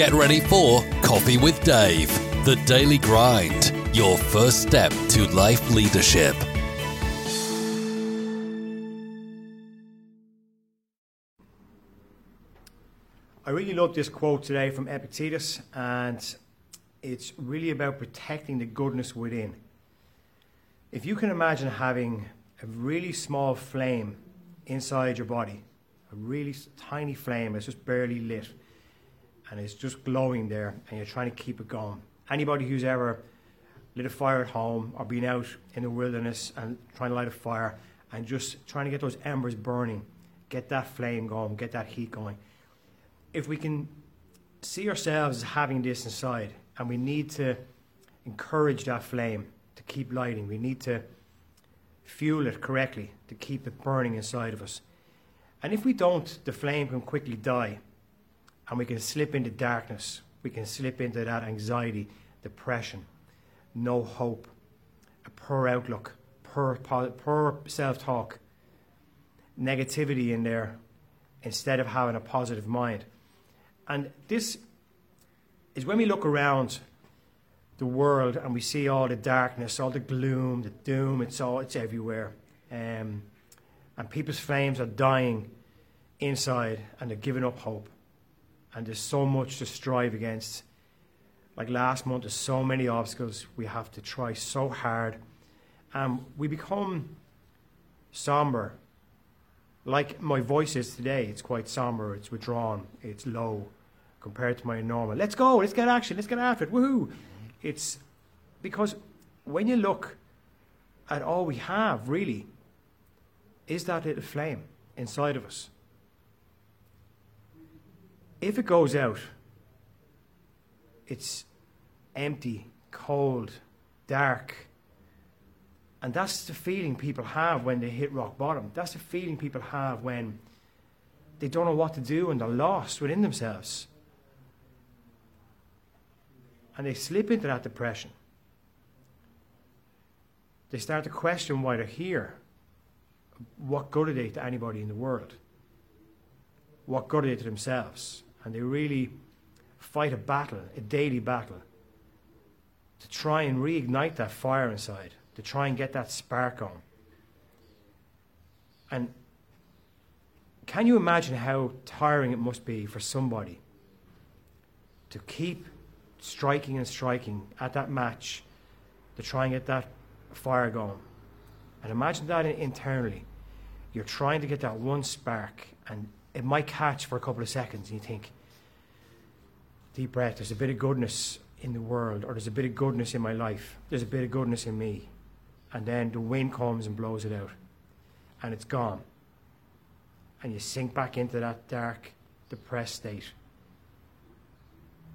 Get ready for Coffee with Dave, the daily grind, your first step to life leadership. I really love this quote today from Epictetus, and it's really about protecting the goodness within. If you can imagine having a really small flame inside your body, a really tiny flame that's just barely lit, and it's just glowing there, and you're trying to keep it going. Anybody who's ever lit a fire at home or been out in the wilderness and trying to light a fire and just trying to get those embers burning, get that flame going, get that heat going. If we can see ourselves as having this inside, and we need to encourage that flame to keep lighting, we need to fuel it correctly to keep it burning inside of us. And if we don't, the flame can quickly die, and we can slip into darkness, we can slip into that anxiety, depression, no hope, a poor outlook, poor self-talk, negativity in there, instead of having a positive mind. And this is when we look around the world and we see all the darkness, all the gloom, the doom, it's everywhere. And people's flames are dying inside, and they're giving up hope. And there's so much to strive against. Like last month, there's so many obstacles. We have to try so hard. And we become somber. Like my voice is today, it's quite somber, it's withdrawn, it's low compared to my normal. Let's go, let's get action, let's get after it, woohoo! It's because when you look at all we have, really, is that little flame inside of us. If it goes out, it's empty, cold, dark. And that's the feeling people have when they hit rock bottom. That's the feeling people have when they don't know what to do and they're lost within themselves. And they slip into that depression. They start to question why they're here. What good are they to anybody in the world? What good are they to themselves? And they really fight a battle, a daily battle, to try and reignite that fire inside, to try and get that spark on. And can you imagine how tiring it must be for somebody to keep striking and striking at that match to try and get that fire going? And imagine that internally. You're trying to get that one spark, and it might catch for a couple of seconds, and you think, deep breath, there's a bit of goodness in the world, or there's a bit of goodness in my life, there's a bit of goodness in me. And then the wind comes and blows it out, and it's gone. And you sink back into that dark, depressed state.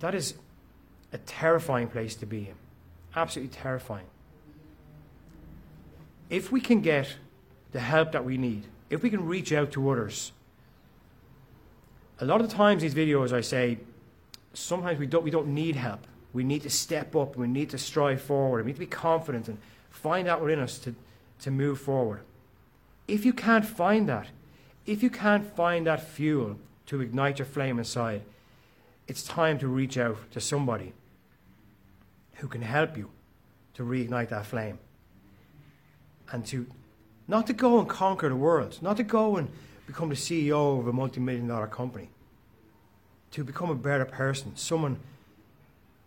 That is a terrifying place to be in. Absolutely terrifying. If we can get the help that we need, if we can reach out to others, a lot of the times these videos I say, sometimes we don't need help. We need to step up, and we need to strive forward, and we need to be confident and find that within us to move forward. If you can't find that, if you can't find that fuel to ignite your flame inside, it's time to reach out to somebody who can help you to reignite that flame. And to not to go and conquer the world, not to go and become the CEO of a multi-million-dollar company, to become a better person, someone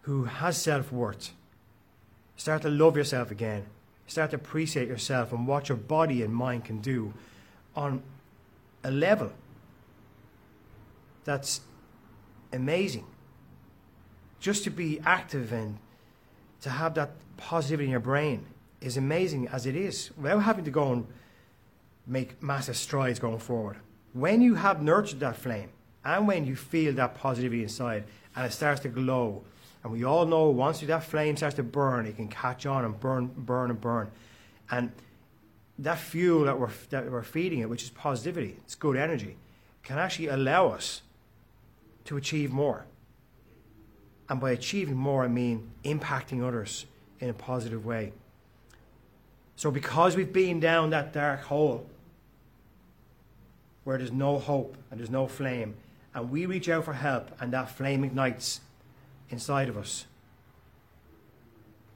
who has self-worth. Start to love yourself again. Start to appreciate yourself and what your body and mind can do on a level that's amazing. Just to be active and to have that positivity in your brain is amazing as it is, without having to go and make massive strides going forward. When you have nurtured that flame, and when you feel that positivity inside, and it starts to glow, and we all know once that flame starts to burn, it can catch on and burn. And that fuel that we're feeding it, which is positivity, it's good energy, can actually allow us to achieve more. And by achieving more, I mean impacting others in a positive way. So because we've been down that dark hole where there's no hope and there's no flame, and we reach out for help and that flame ignites, inside of us.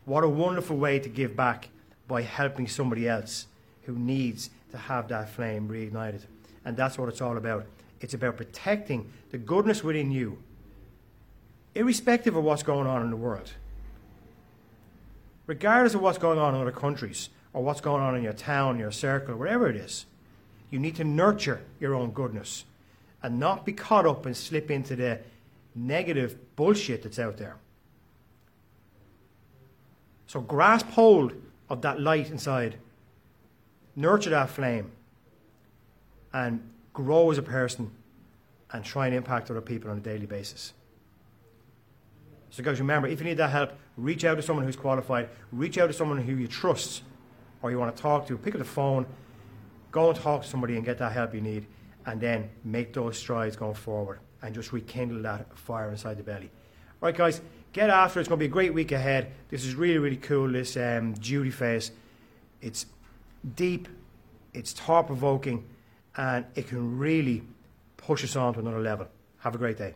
What a wonderful way to give back, by helping somebody else who needs to have that flame reignited. And that's what it's all about. It's about protecting the goodness within you, irrespective of what's going on in the world. Regardless of what's going on in other countries, or what's going on in your town, your circle, wherever it is, you need to nurture your own goodness and not be caught up and slip into the negative bullshit that's out there. So grasp hold of that light inside, nurture that flame, and grow as a person and try and impact other people on a daily basis. So guys, remember, if you need that help, reach out to someone who's qualified, reach out to someone who you trust or you want to talk to, pick up the phone, go and talk to somebody and get that help you need, and then make those strides going forward and just rekindle that fire inside the belly. All right, guys, get after it. It's going to be a great week ahead. This is really, really cool, this duty phase. It's deep, it's thought-provoking, and it can really push us on to another level. Have a great day.